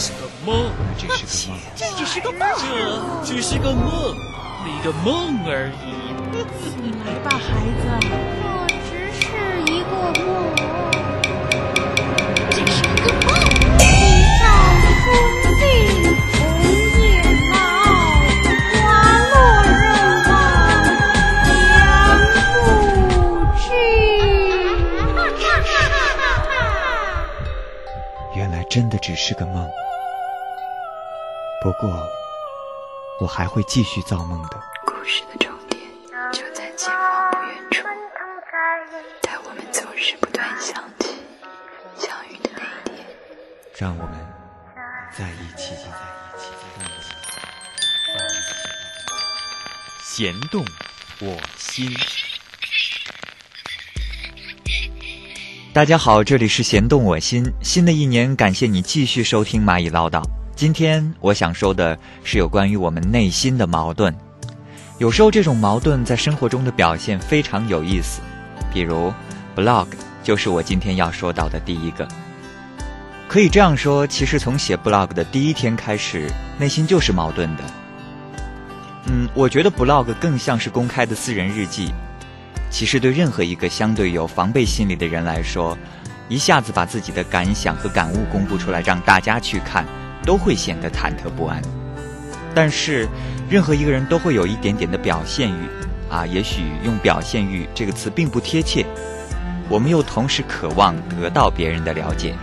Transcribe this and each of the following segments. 是个梦，这是个梦，这只是个梦，一个梦而已。你来吧，孩子，我只是一个梦，这是一个梦。地上风尽红叶茂，花落人亡两不知。原来真的只是个梦，不过我还会继续造梦的。故事的终点就在前方不远处，但我们总是不断想起相遇的那一天。让我们在一起吧，弦动我心。大家好，这里是弦动我心。新的一年，感谢你继续收听蚂蚁唠叨。今天我想说的是有关于我们内心的矛盾。有时候这种矛盾在生活中的表现非常有意思，比如 blog 就是我今天要说到的第一个。可以这样说，其实从写 blog 的第一天开始，内心就是矛盾的。我觉得 blog 更像是公开的私人日记。其实对任何一个相对有防备心理的人来说，一下子把自己的感想和感悟公布出来让大家去看，都会显得忐忑不安。但是任何一个人都会有一点点的表现欲也许用表现欲这个词并不贴切，我们又同时渴望得到别人的了解，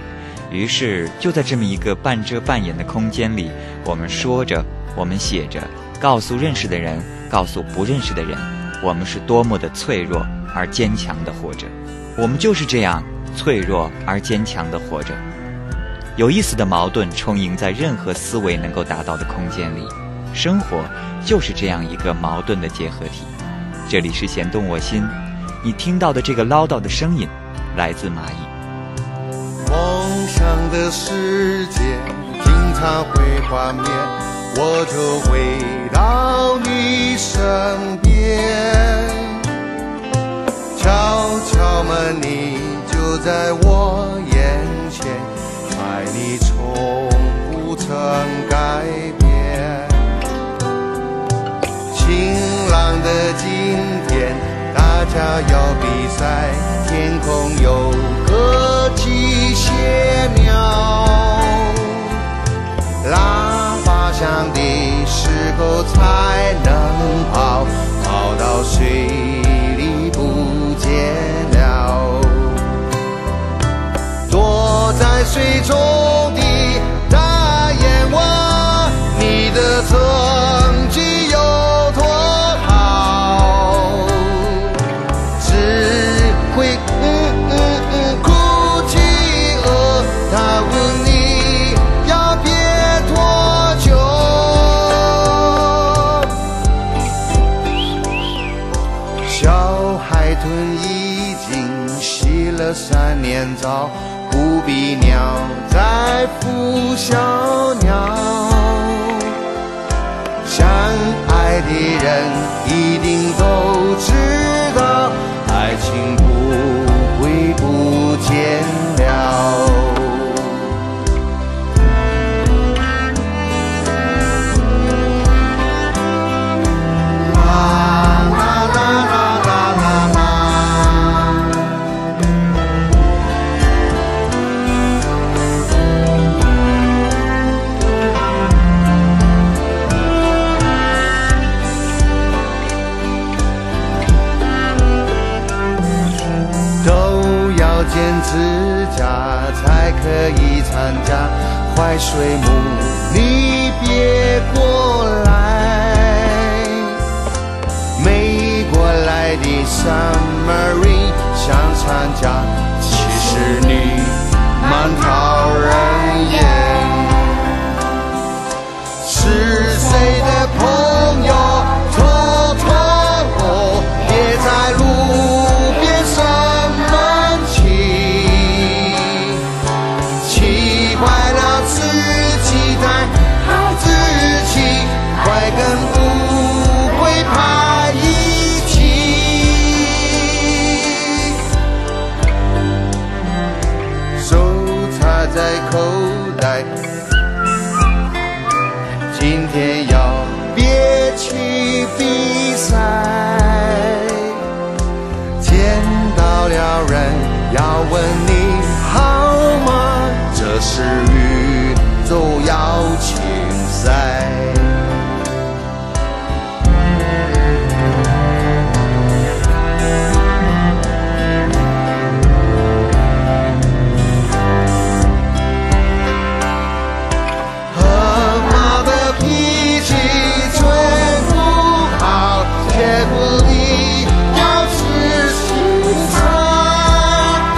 于是就在这么一个半遮半掩的空间里，我们说着，我们写着，告诉认识的人，告诉不认识的人，我们是多么的脆弱而坚强的活着。我们就是这样脆弱而坚强的活着。有意思的矛盾充盈在任何思维能够达到的空间里，生活就是这样一个矛盾的结合体。这里是弦动我心，你听到的这个唠叨的声音来自蚂蚁。梦想的世界经常会幻灭，我就回到你身边，敲敲门你就在我眼前，爱你从不曾改变。晴朗的今天，大家要比赛，天空有个机械鸟，拉发响的时候才能跑，跑到水里不见了。躲在水中的大眼蛙，你的成绩有多好？只会哭泣饿，他问你要憋多久？小海豚已经洗了3年澡，不必鸟再孵小鸟，相爱的人一定都知道，爱情不会不见了。剪指甲才可以参加，坏水母你别过来，没过来的 Submarine 想参加，其实你蛮讨人厌，是谁的朋友？在口是宇宙邀请赛。河马的脾气最不好，绝不理要吃西餐，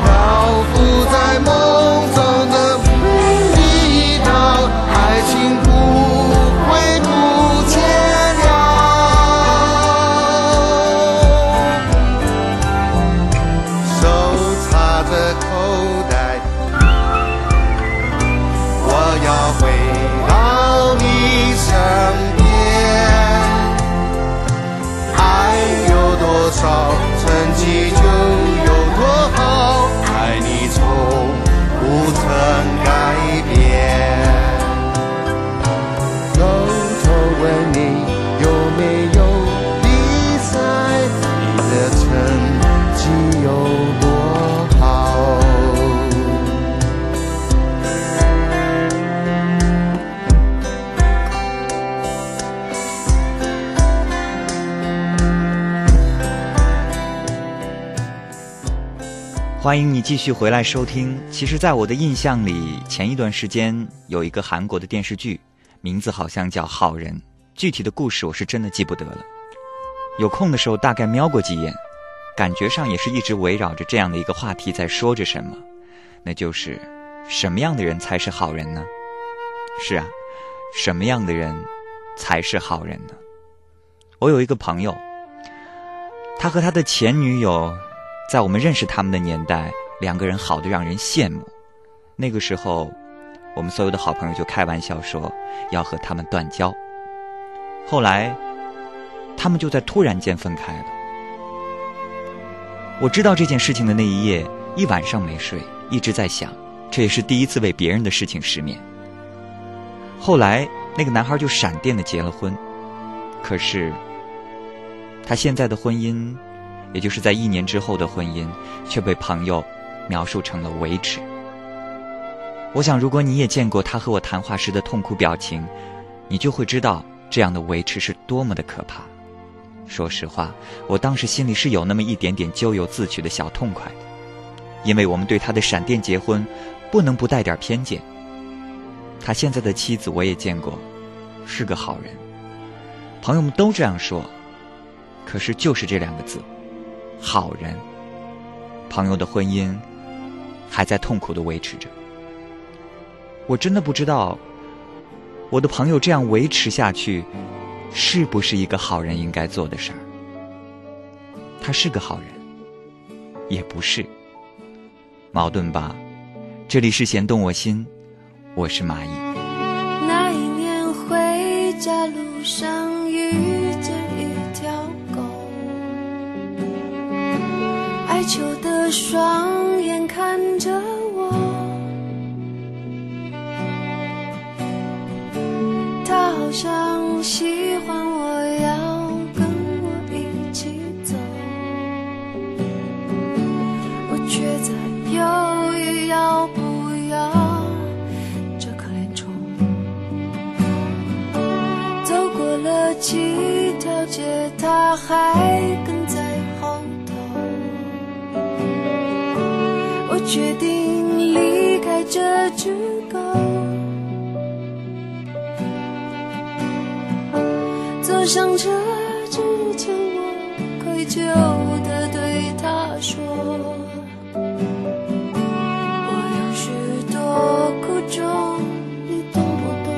漂浮在梦中的美丽岛，爱情不会不见了。手插着口袋，我要回到你身边。爱有多少，成绩就有多好，爱你从不曾改变。偷偷问你有没有比赛，你的成绩有多好？欢迎你继续回来收听。其实在我的印象里，前一段时间有一个韩国的电视剧，名字好像叫《好人》，具体的故事我是真的记不得了，有空的时候大概瞄过几眼，感觉上也是一直围绕着这样的一个话题在说着什么，那就是什么样的人才是好人呢？是啊，什么样的人才是好人呢？我有一个朋友，他和他的前女友在我们认识他们的年代，两个人好得让人羡慕。那个时候，我们所有的好朋友就开玩笑说要和他们断交。后来，他们就在突然间分开了。我知道这件事情的那一夜，一晚上没睡，一直在想，这也是第一次为别人的事情失眠。后来，那个男孩就闪电的结了婚，可是，他现在的婚姻，也就是在1年之后的婚姻，却被朋友描述成了维持。我想如果你也见过他和我谈话时的痛苦表情，你就会知道这样的维持是多么的可怕。说实话，我当时心里是有那么一点点咎由自取的小痛快的，因为我们对他的闪电结婚不能不带点偏见。他现在的妻子我也见过，是个好人，朋友们都这样说，可是就是这两个字，好人，朋友的婚姻还在痛苦地维持着。我真的不知道我的朋友这样维持下去是不是一个好人应该做的事儿。他是个好人也不是，矛盾吧。这里是弦动我心，我是蚂蚁。那一年回家路上遇见一条哀求的双眼看着我，他好像喜欢我，要跟我一起走，我却在犹豫要不要这可怜虫。走过了几条街，他还跟在后头，我决定离开这只狗，坐上车之前我愧疚地对他说，我有许多苦衷，你懂不懂。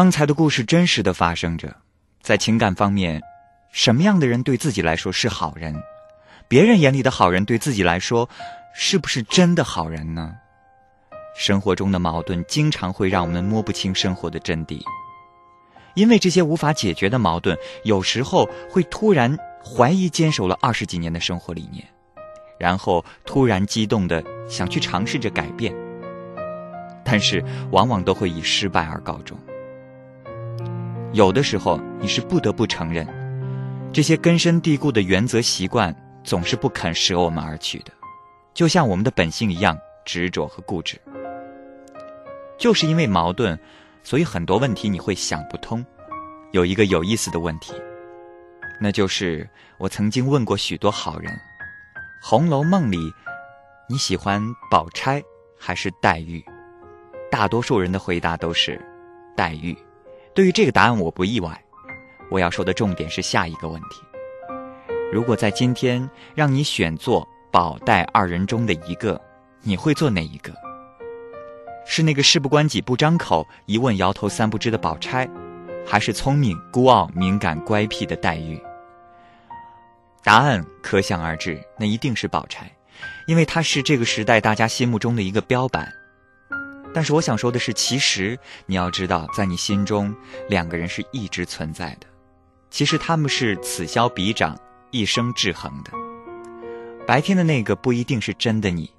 刚才的故事真实的发生着，在情感方面，什么样的人对自己来说是好人？别人眼里的好人对自己来说，是不是真的好人呢？生活中的矛盾经常会让我们摸不清生活的真谛，因为这些无法解决的矛盾，有时候会突然怀疑坚守了20几年的生活理念，然后突然激动地想去尝试着改变，但是往往都会以失败而告终。有的时候你是不得不承认，这些根深蒂固的原则习惯总是不肯舍我们而去的，就像我们的本性一样执着和固执。就是因为矛盾，所以很多问题你会想不通。有一个有意思的问题，那就是我曾经问过许多好人，《红楼梦》里你喜欢宝钗还是黛玉？大多数人的回答都是黛玉。对于这个答案我不意外，我要说的重点是下一个问题。如果在今天让你选做宝黛二人中的一个，你会做哪一个？是那个事不关己不张口，一问摇头三不知的宝钗，还是聪明孤傲敏感乖僻的黛玉？答案可想而知，那一定是宝钗，因为她是这个时代大家心目中的一个标板。但是我想说的是，其实你要知道，在你心中两个人是一直存在的，其实他们是此消彼长，一生制衡的。白天的那个不一定是真的你，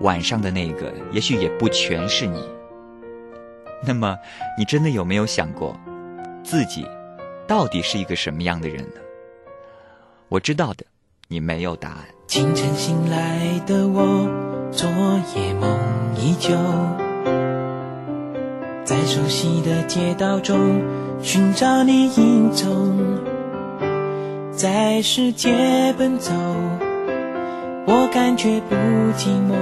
晚上的那个也许也不全是你。那么你真的有没有想过自己到底是一个什么样的人呢？我知道的，你没有答案。清晨醒来的我，昨夜梦依旧，在熟悉的街道中寻找你影踪，在世界奔走，我感觉不寂寞。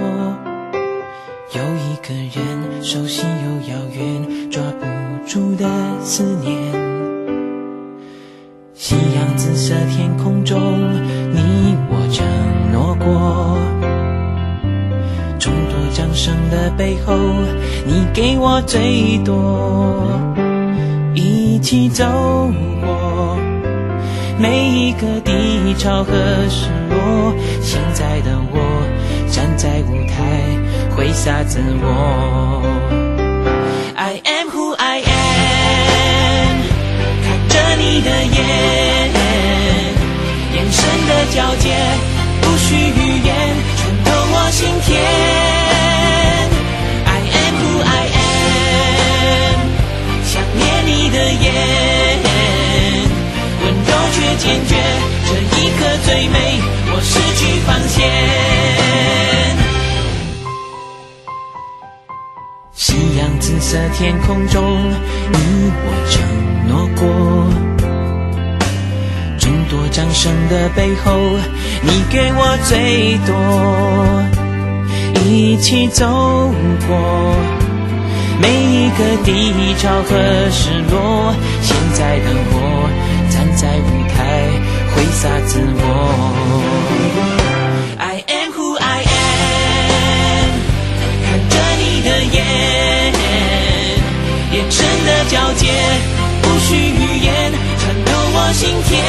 有一个人，熟悉又遥远，抓不住的思念。夕阳紫色天空中，你我承诺过，众多掌声的背后，你给我最多。一起走过每一个低潮和失落，现在的我站在舞台挥洒自我。 I am who I am， 看着你的眼，眼神的交接，不需语言，我心田 I am who I am， 想念你的眼，温柔却坚决，这一刻最美，我失去防线。夕阳紫色天空中，你我承诺过，众多掌声的背后，你给我最多。一起走过每一个低潮和失落，现在的我站在舞台挥洒自我。 I am who I am， 看着你的眼，眼神的交接，不需语言，穿透我心田。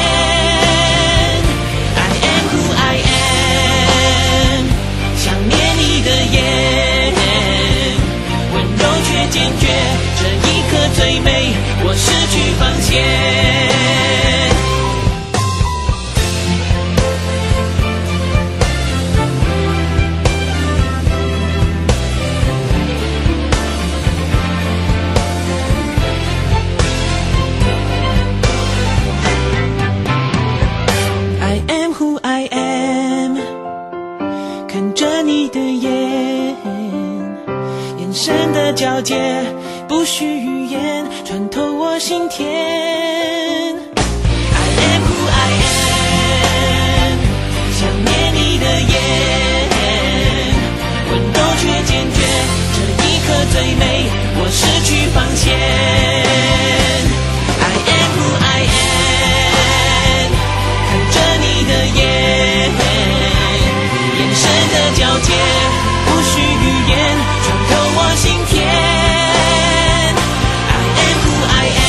坚决，这一刻最美，我失去防线。I am who I am， 看着你的眼，眼神的交接，不需语言，穿透我心田。 I am who I am， 想念你的眼，温柔却坚决，这一刻最美，我失去防线。 I am who I am， 看着你的眼，眼神的交接，不需语言，穿透我心田。 I am who I am，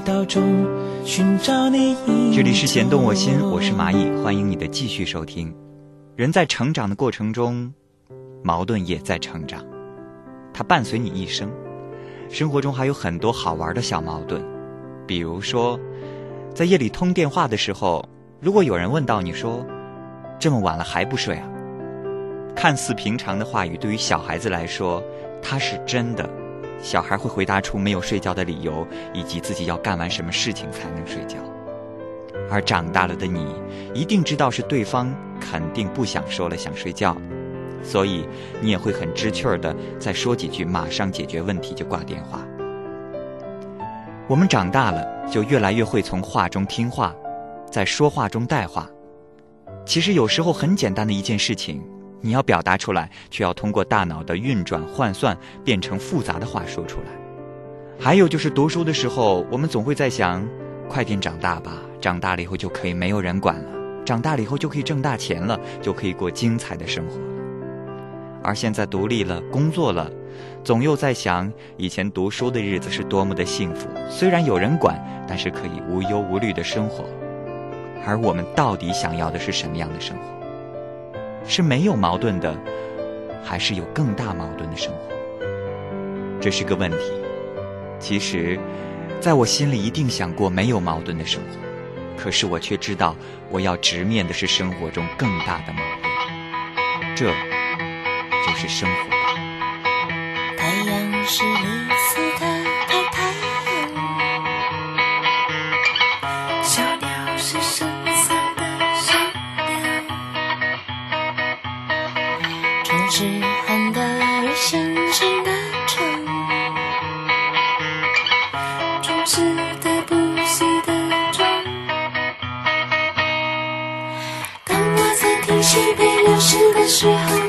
道中寻找你。这里是弦动我心，我是蚂蚁，欢迎你的继续收听。人在成长的过程中，矛盾也在成长，它伴随你一生。生活中还有很多好玩的小矛盾，比如说在夜里通电话的时候，如果有人问到你说这么晚了还不睡啊，看似平常的话语对于小孩子来说它是真的，小孩会回答出没有睡觉的理由，以及自己要干完什么事情才能睡觉。而长大了的你一定知道是对方肯定不想说了，想睡觉，所以你也会很知趣的再说几句，马上解决问题就挂电话。我们长大了就越来越会从话中听话，在说话中带话。其实有时候很简单的一件事情，你要表达出来，却要通过大脑的运转换算变成复杂的话说出来。还有就是读书的时候，我们总会在想快点长大吧，长大了以后就可以没有人管了，长大了以后就可以挣大钱了，就可以过精彩的生活了。而现在独立了，工作了，总又在想以前读书的日子是多么的幸福，虽然有人管，但是可以无忧无虑的生活。而我们到底想要的是什么样的生活？是没有矛盾的，还是有更大矛盾的生活？这是个问题。其实在我心里一定想过没有矛盾的生活，可是我却知道我要直面的是生活中更大的矛盾。这就是生活。太阳是一次的太太，小鸟是生散的小鸟，天是寒的而心情的城，装饰的不息的钟。当我在听西北流逝的时候，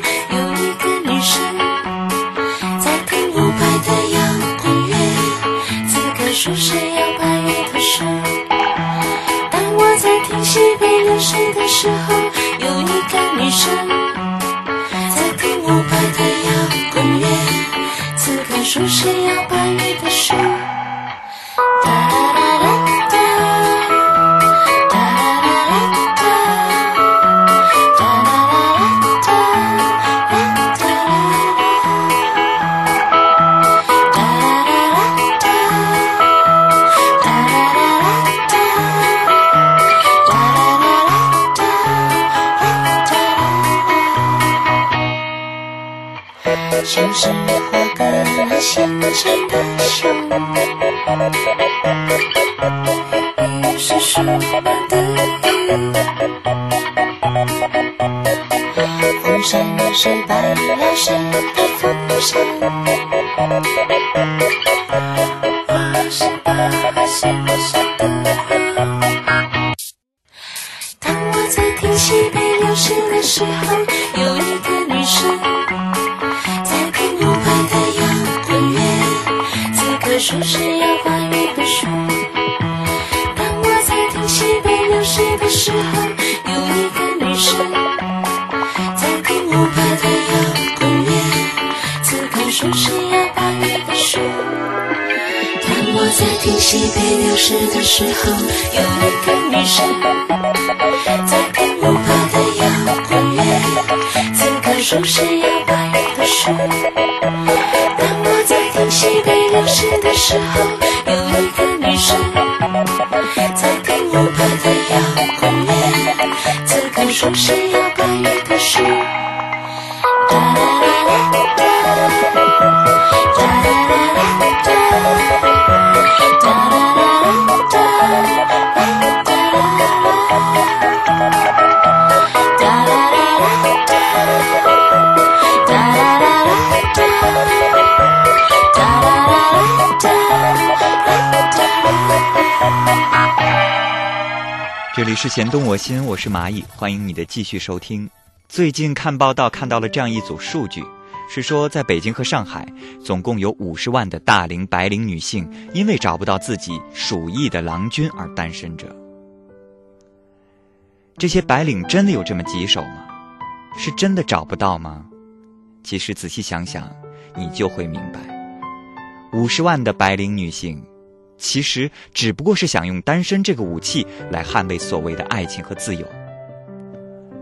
说是摇摆的手。当我在听西北流逝的时候，有一个女生在听伍佰的摇滚乐，此刻说是摇摆的手。像是花哥那纤纤的手，雨是树般的雨，红山是白杨是的风山，花是八仙山的花。当我在听西北流逝的时候，有一个女生说是摇摆的手。当我在听西北流逝的时候，有一个女生在听伍佰的摇滚乐，此刻说是摇摆的手。当我在听西北流逝的时候，有一个女生在听伍佰的摇滚乐，此刻说是摇摆的手。当我在听西北流逝的时候，有一个女生在听伍佰的摇滚乐，此刻说是摇摆的手。哒啦啦啦哒，哒啦啦啦哒，哒啦啦啦哒，哒啦啦啦哒。这里是弦动我心，我是蚂蚁，欢迎你的继续收听。最近看报道看到了这样一组数据，是说在北京和上海总共有50万的大龄白领女性因为找不到自己属意的郎君而单身着。这些白领真的有这么棘手吗？是真的找不到吗？其实仔细想想你就会明白，50万的白领女性其实只不过是想用单身这个武器来捍卫所谓的爱情和自由。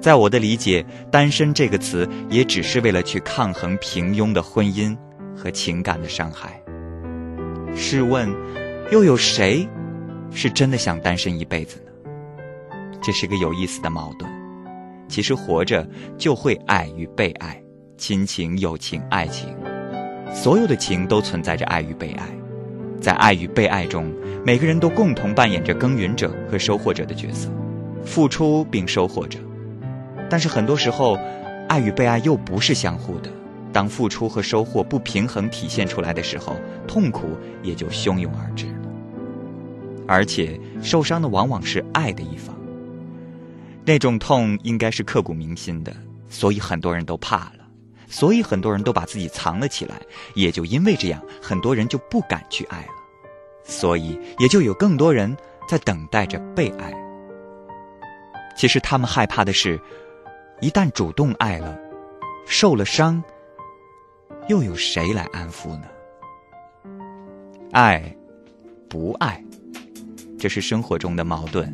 在我的理解，单身这个词也只是为了去抗衡平庸的婚姻和情感的伤害。试问，又有谁是真的想单身一辈子呢？这是个有意思的矛盾。其实活着就会爱与被爱，亲情、友情、爱情，所有的情都存在着爱与被爱。在爱与被爱中，每个人都共同扮演着耕耘者和收获者的角色，付出并收获着。但是很多时候，爱与被爱又不是相互的。当付出和收获不平衡体现出来的时候，痛苦也就汹涌而至了。而且受伤的往往是爱的一方，那种痛应该是刻骨铭心的，所以很多人都怕了，所以很多人都把自己藏了起来，也就因为这样，很多人就不敢去爱了，所以也就有更多人在等待着被爱。其实他们害怕的是，一旦主动爱了，受了伤，又有谁来安抚呢？爱，不爱，这是生活中的矛盾。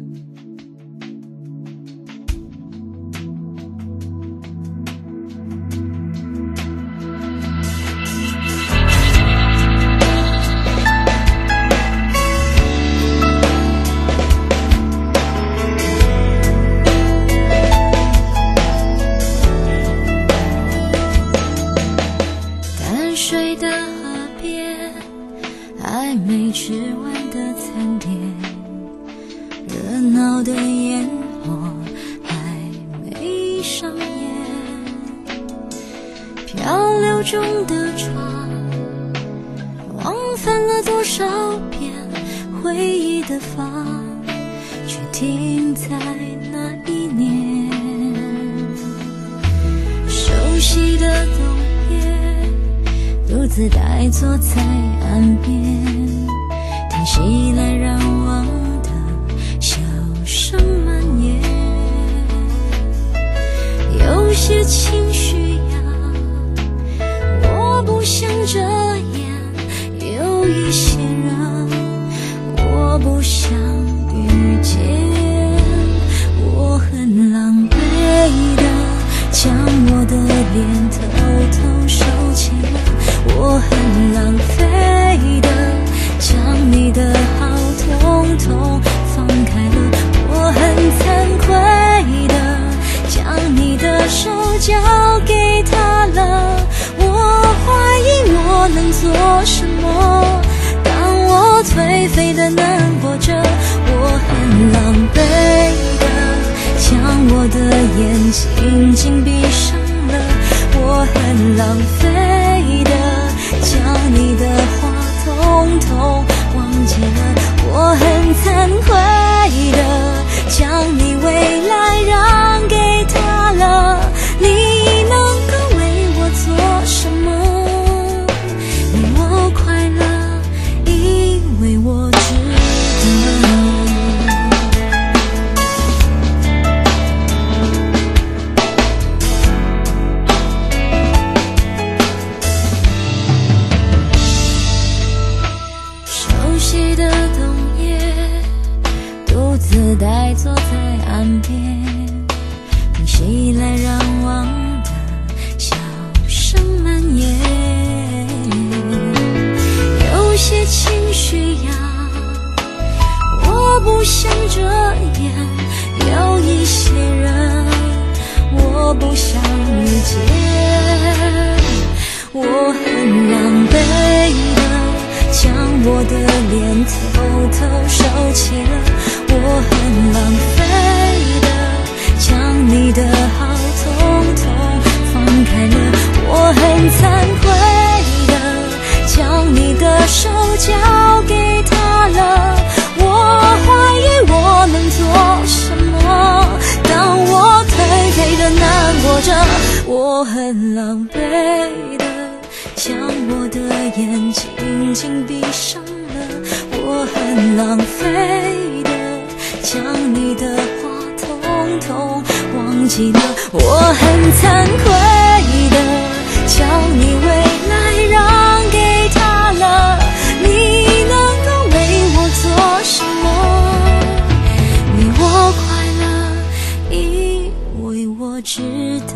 值得，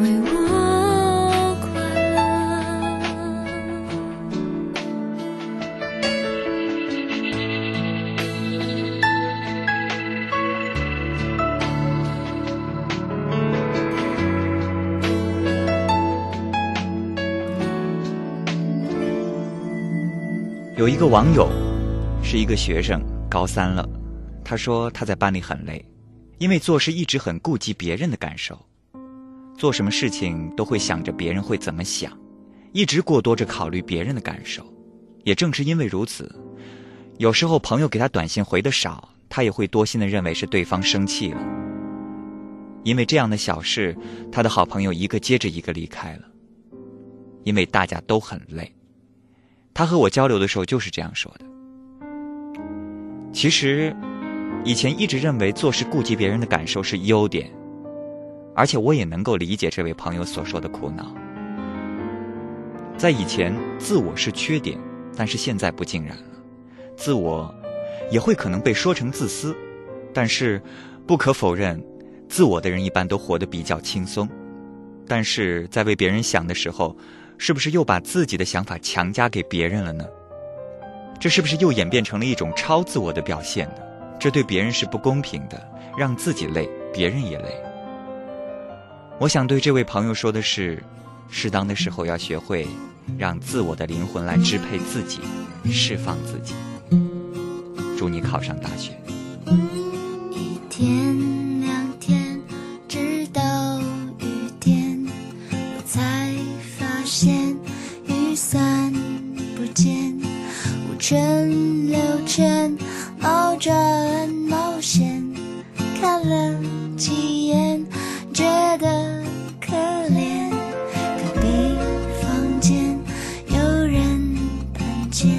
为我快乐。有一个网友是一个学生，高三了。他说他在班里很累，因为做事一直很顾及别人的感受，做什么事情都会想着别人会怎么想，一直过多着考虑别人的感受。也正是因为如此，有时候朋友给他短信回的少，他也会多心的认为是对方生气了。因为这样的小事，他的好朋友一个接着一个离开了，因为大家都很累。他和我交流的时候就是这样说的。其实以前一直认为做事顾及别人的感受是优点，而且我也能够理解这位朋友所说的苦恼。在以前，自我是缺点，但是现在不尽然了。自我也会可能被说成自私，但是不可否认，自我的人一般都活得比较轻松。但是在为别人想的时候，是不是又把自己的想法强加给别人了呢？这是不是又演变成了一种超自我的表现呢？这对别人是不公平的，让自己累，别人也累。我想对这位朋友说的是，适当的时候要学会让自我的灵魂来支配自己，释放自己。祝你考上大学。一天两天，直到雨天，我才发现雨伞不见。圈溜圈，猫转猫线，看了几眼，觉得可怜。隔壁房间有人攀肩，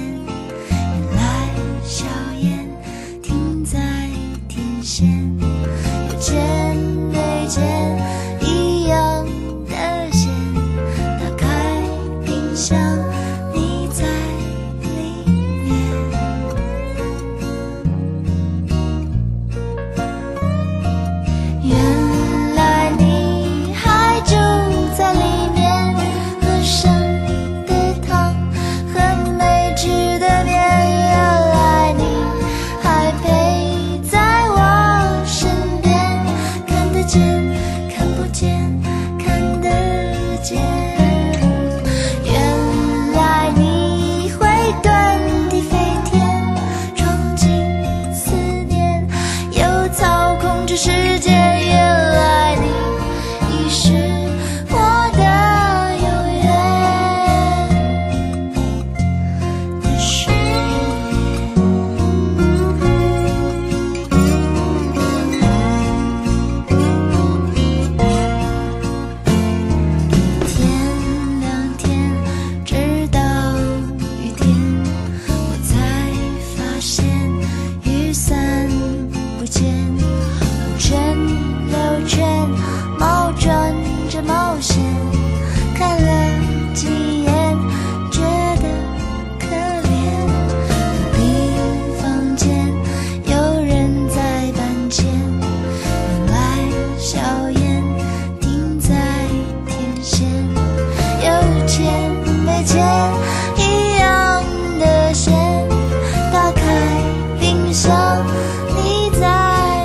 原来硝烟停在天线，有钱没钱一样的线，打开冰箱。你在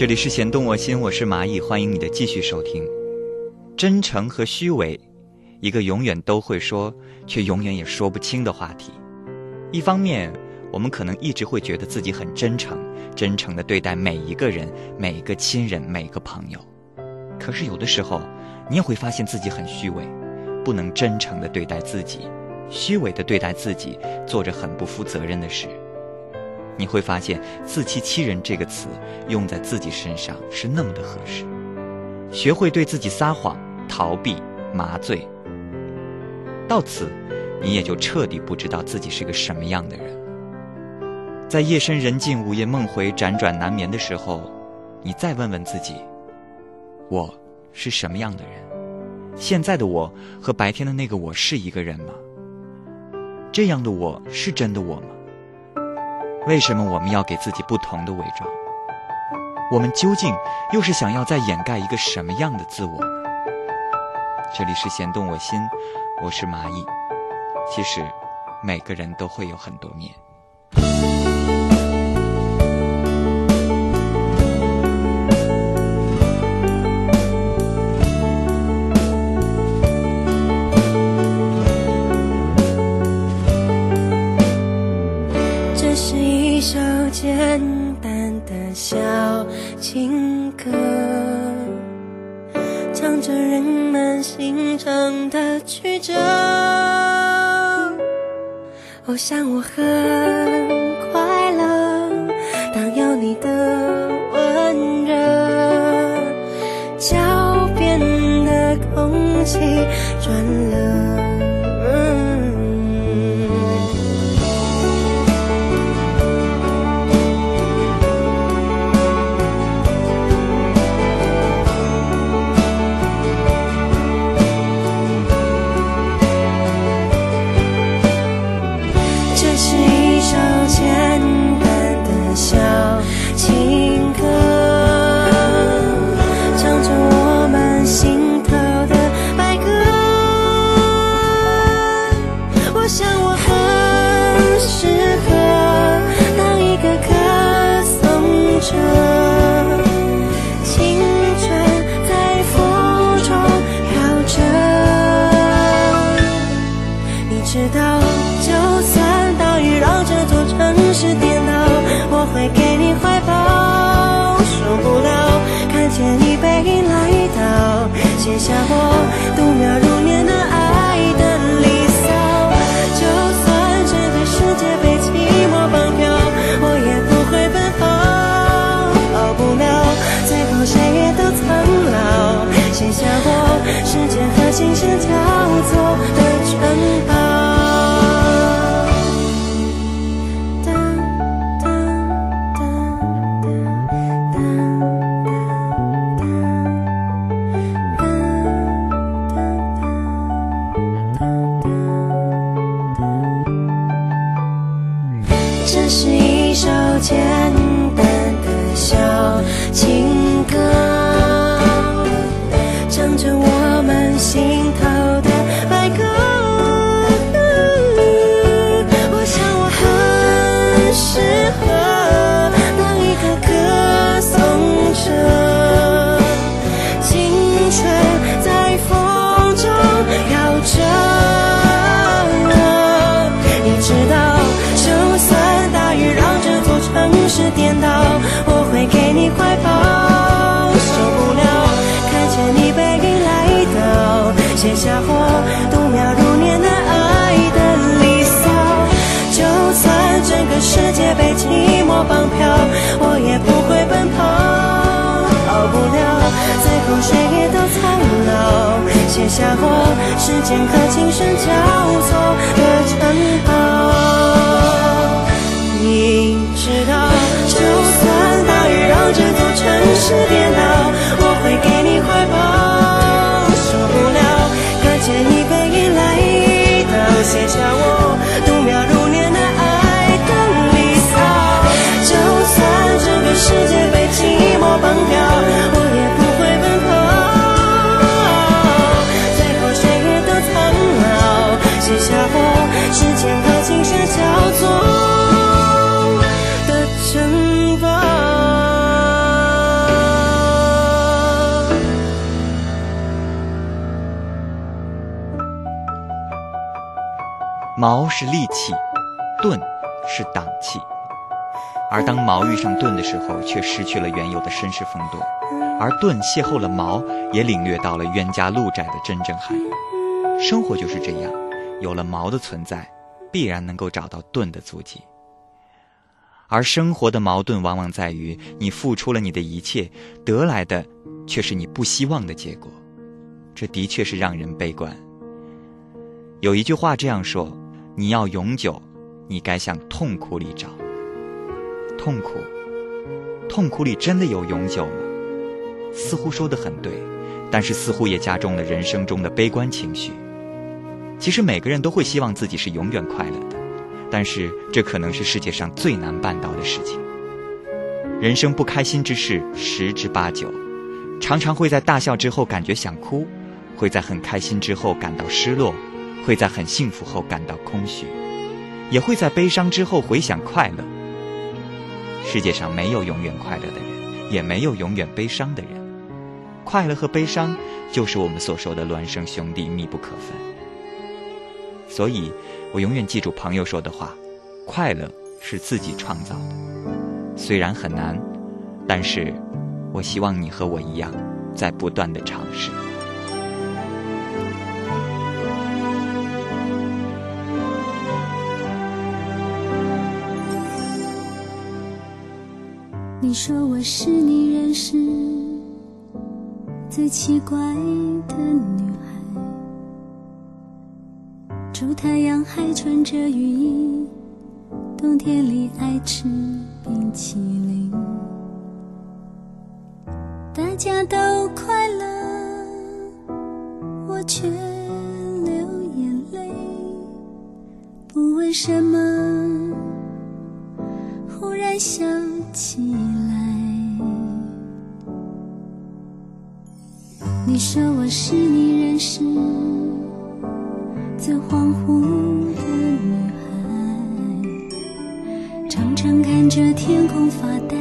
这里是弦动我心，我是蚂蚁，欢迎你的继续收听。真诚和虚伪，一个永远都会说却永远也说不清的话题。一方面，我们可能一直会觉得自己很真诚，真诚地对待每一个人、每一个亲人、每个朋友，可是有的时候你也会发现自己很虚伪，不能真诚地对待自己，虚伪地对待自己，做着很不负责任的事。你会发现自欺欺人这个词用在自己身上是那么的合适。学会对自己撒谎、逃避、麻醉，到此你也就彻底不知道自己是个什么样的人。在夜深人静、午夜梦回、辗转难眠的时候，你再问问自己，我是什么样的人？现在的我和白天的那个我是一个人吗？这样的我是真的我吗？为什么我们要给自己不同的伪装？我们究竟又是想要再掩盖一个什么样的自我呢？这里是弦动我心，我是蚂蚁。其实每个人都会有很多面。简单的小情歌，唱着人们心肠的曲折。我想我很快乐，当有你的温热，脚边的空气转了。写下我度秒如年的爱的离骚，就算这个世界被寂寞绑票，我也不会奔跑。跑不了，最后谁也都苍老。写下我时间和心事交错的城堡。写下我时间和琴声交错的城堡。你知道，就算大雨让这座城市颠倒，我会给你怀抱。受不了，看见你背影来到，写下我度秒如年的爱的离骚。就算整个世界被寂寞绑票，我也不会奔跑。写下我时间和情绪交错的城堡。矛是利器，盾是党气。而当矛遇上盾的时候，却失去了原有的绅士风度；而盾邂逅了矛，也领略到了冤家路窄的真正含义。生活就是这样，有了矛的存在，必然能够找到盾的足迹。而生活的矛盾往往在于，你付出了你的一切，得来的却是你不希望的结果。这的确是让人悲观。有一句话这样说：你要永久，你该向痛苦里找。痛苦里真的有永久吗？似乎说得很对，但是似乎也加重了人生中的悲观情绪。其实每个人都会希望自己是永远快乐的，但是这可能是世界上最难办到的事情。人生不开心之事十之八九，常常会在大笑之后感觉想哭，会在很开心之后感到失落，会在很幸福后感到空虚，也会在悲伤之后回想快乐。世界上没有永远快乐的人，也没有永远悲伤的人。快乐和悲伤就是我们所说的孪生兄弟，密不可分。所以我永远记住朋友说的话：快乐是自己创造的，虽然很难，但是我希望你和我一样，在不断的尝试。你说我是你认识最奇怪的女孩，出太阳还穿着雨衣，冬天里爱吃冰淇淋，大家都快乐，我却流眼泪，不为什么忽然想起来。你说我是你认识最恍惚的女孩，常常看着天空发呆，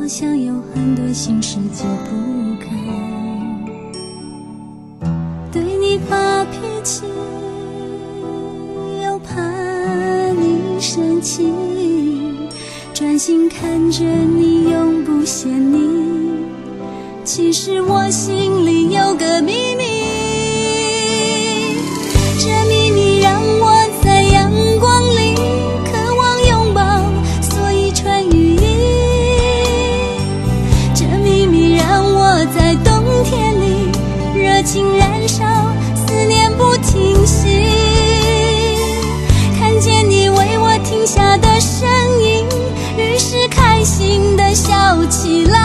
好像有很多心事解不开。对你发脾气，又怕你生气，专心看着你，永不嫌你。其实我心里有个秘密，这秘密让我在阳光里渴望拥抱，所以穿雨衣。这秘密让我在冬天里热情燃烧，思念不停息。看见你为我停下的身影，于是开心地笑起来，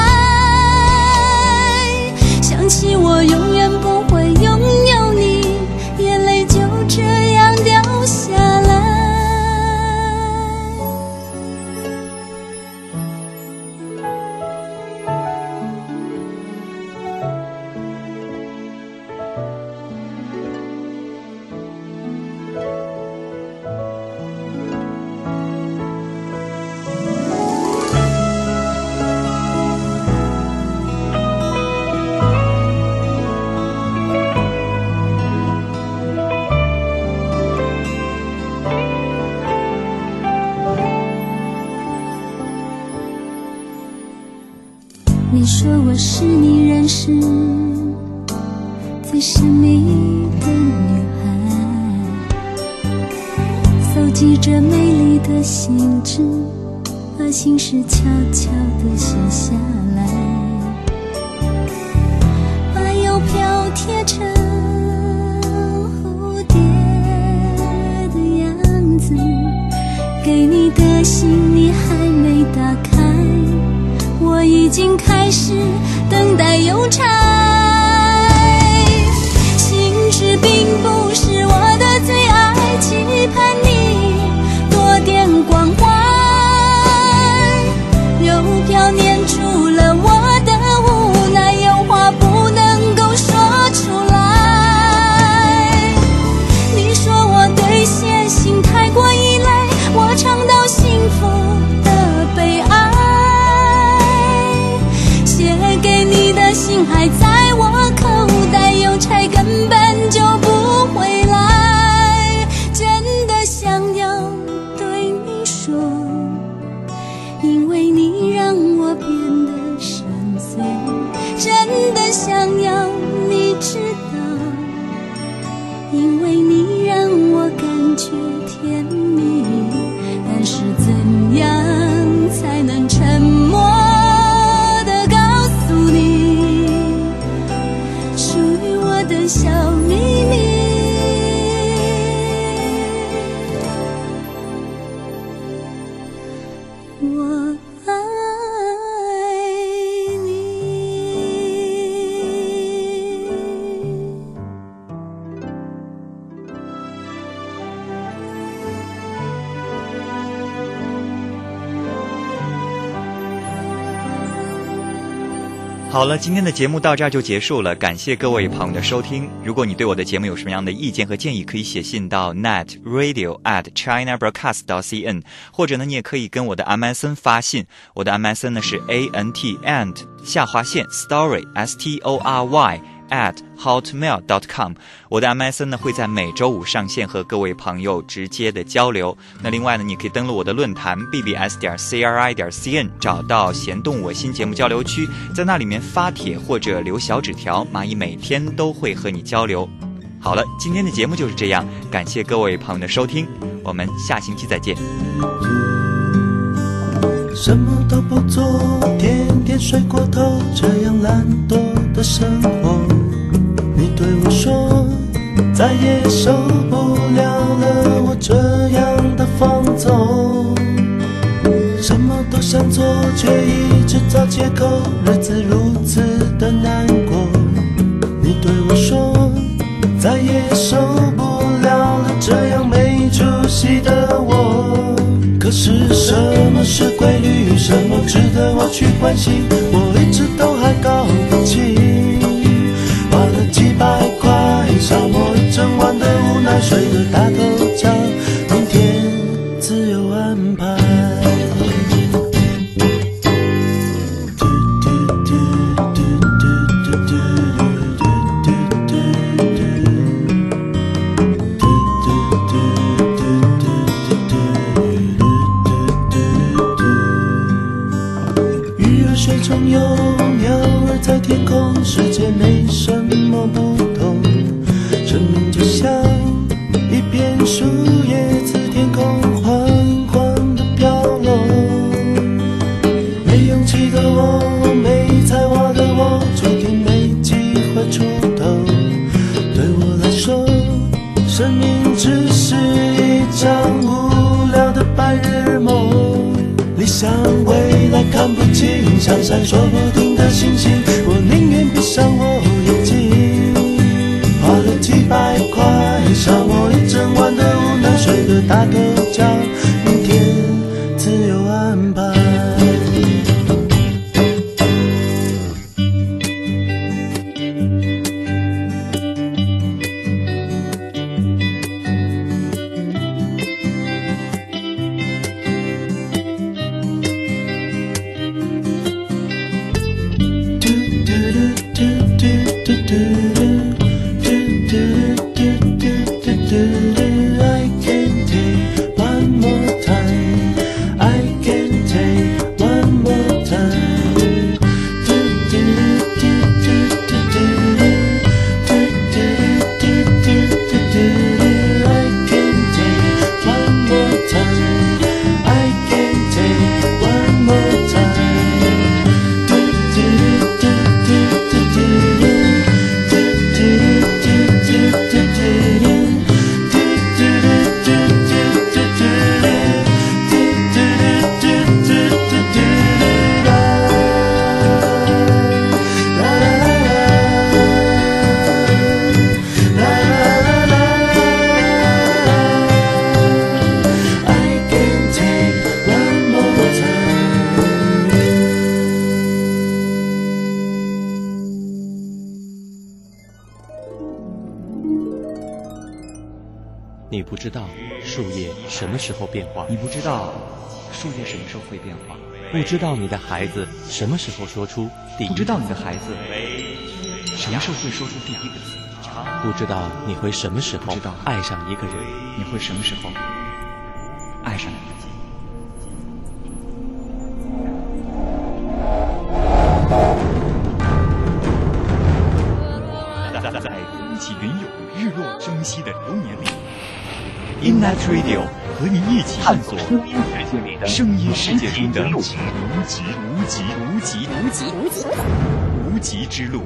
想起我永远不会拥有你，眼泪就这样掉下来。你说我是你认识最神秘的女孩，搜集着美丽的心智，把心事悄悄地写下来，把邮票贴成蝴蝶的样子，给你的信你还没打开，我已经开始等待邮差。心事并不是我的最爱，期盼你多点关怀。邮票念出了我的无奈，有话不能够说出来。你说我对写信太过依赖，我尝到幸福的悲哀。写给你的信还在。因为你让我感觉甜蜜。但是怎样才能沉默地告诉你属于我的小秘密？我好了，今天的节目到这儿就结束了，感谢各位朋友的收听。如果你对我的节目有什么样的意见和建议，可以写信到 netradio@chinabroadcast.cn， 或者呢，你也可以跟我的 MSN 发信，我的 MSN 呢是 ant_story@hotmail.com， 我的 MSN 呢会在每周五上线，和各位朋友直接的交流。那另外呢，你可以登录我的论坛 bbs.cri.cn， 找到弦动我心节目交流区，在那里面发帖或者留小纸条，蚂蚁每天都会和你交流。好了，今天的节目就是这样，感谢各位朋友的收听，我们下星期再见。什么都不做，天天睡过头，这样懒惰的生活，你对我说再也受不了了，我这样的放纵，什么都想做却一直找借口，日子如此的难过。你对我说再也受不了了，这样没出息的我。可是什么是规律，什么值得我去关心，我一直都还搞不清。几百块消磨一整晚的无奈，睡个大头觉，明天自有安排。鱼儿水中游，鸟儿在天空，世界没什么不同，生命就像一片树叶，自天空缓缓地飘落。没勇气的我，没才华的我，注定没机会出头。对我来说，生命只是一场无聊的白日梦。理想未来看不清，像闪烁不停的星星，我宁愿闭上我眼睛。花了几百块，消磨一整晚的无奈，睡个大头觉，明天自有安排。你不知道树叶什么时候会变化，不知道你的孩子什么时候说出第一个字，不知道你的孩子什么时候会说出第一个字，不知道你会什么时候爱上一个人，你会什么时候爱上一个人。在风起云涌，日落中。清晰的流年里 ，InNet Radio 和你一起探索声音世界中的无极之路。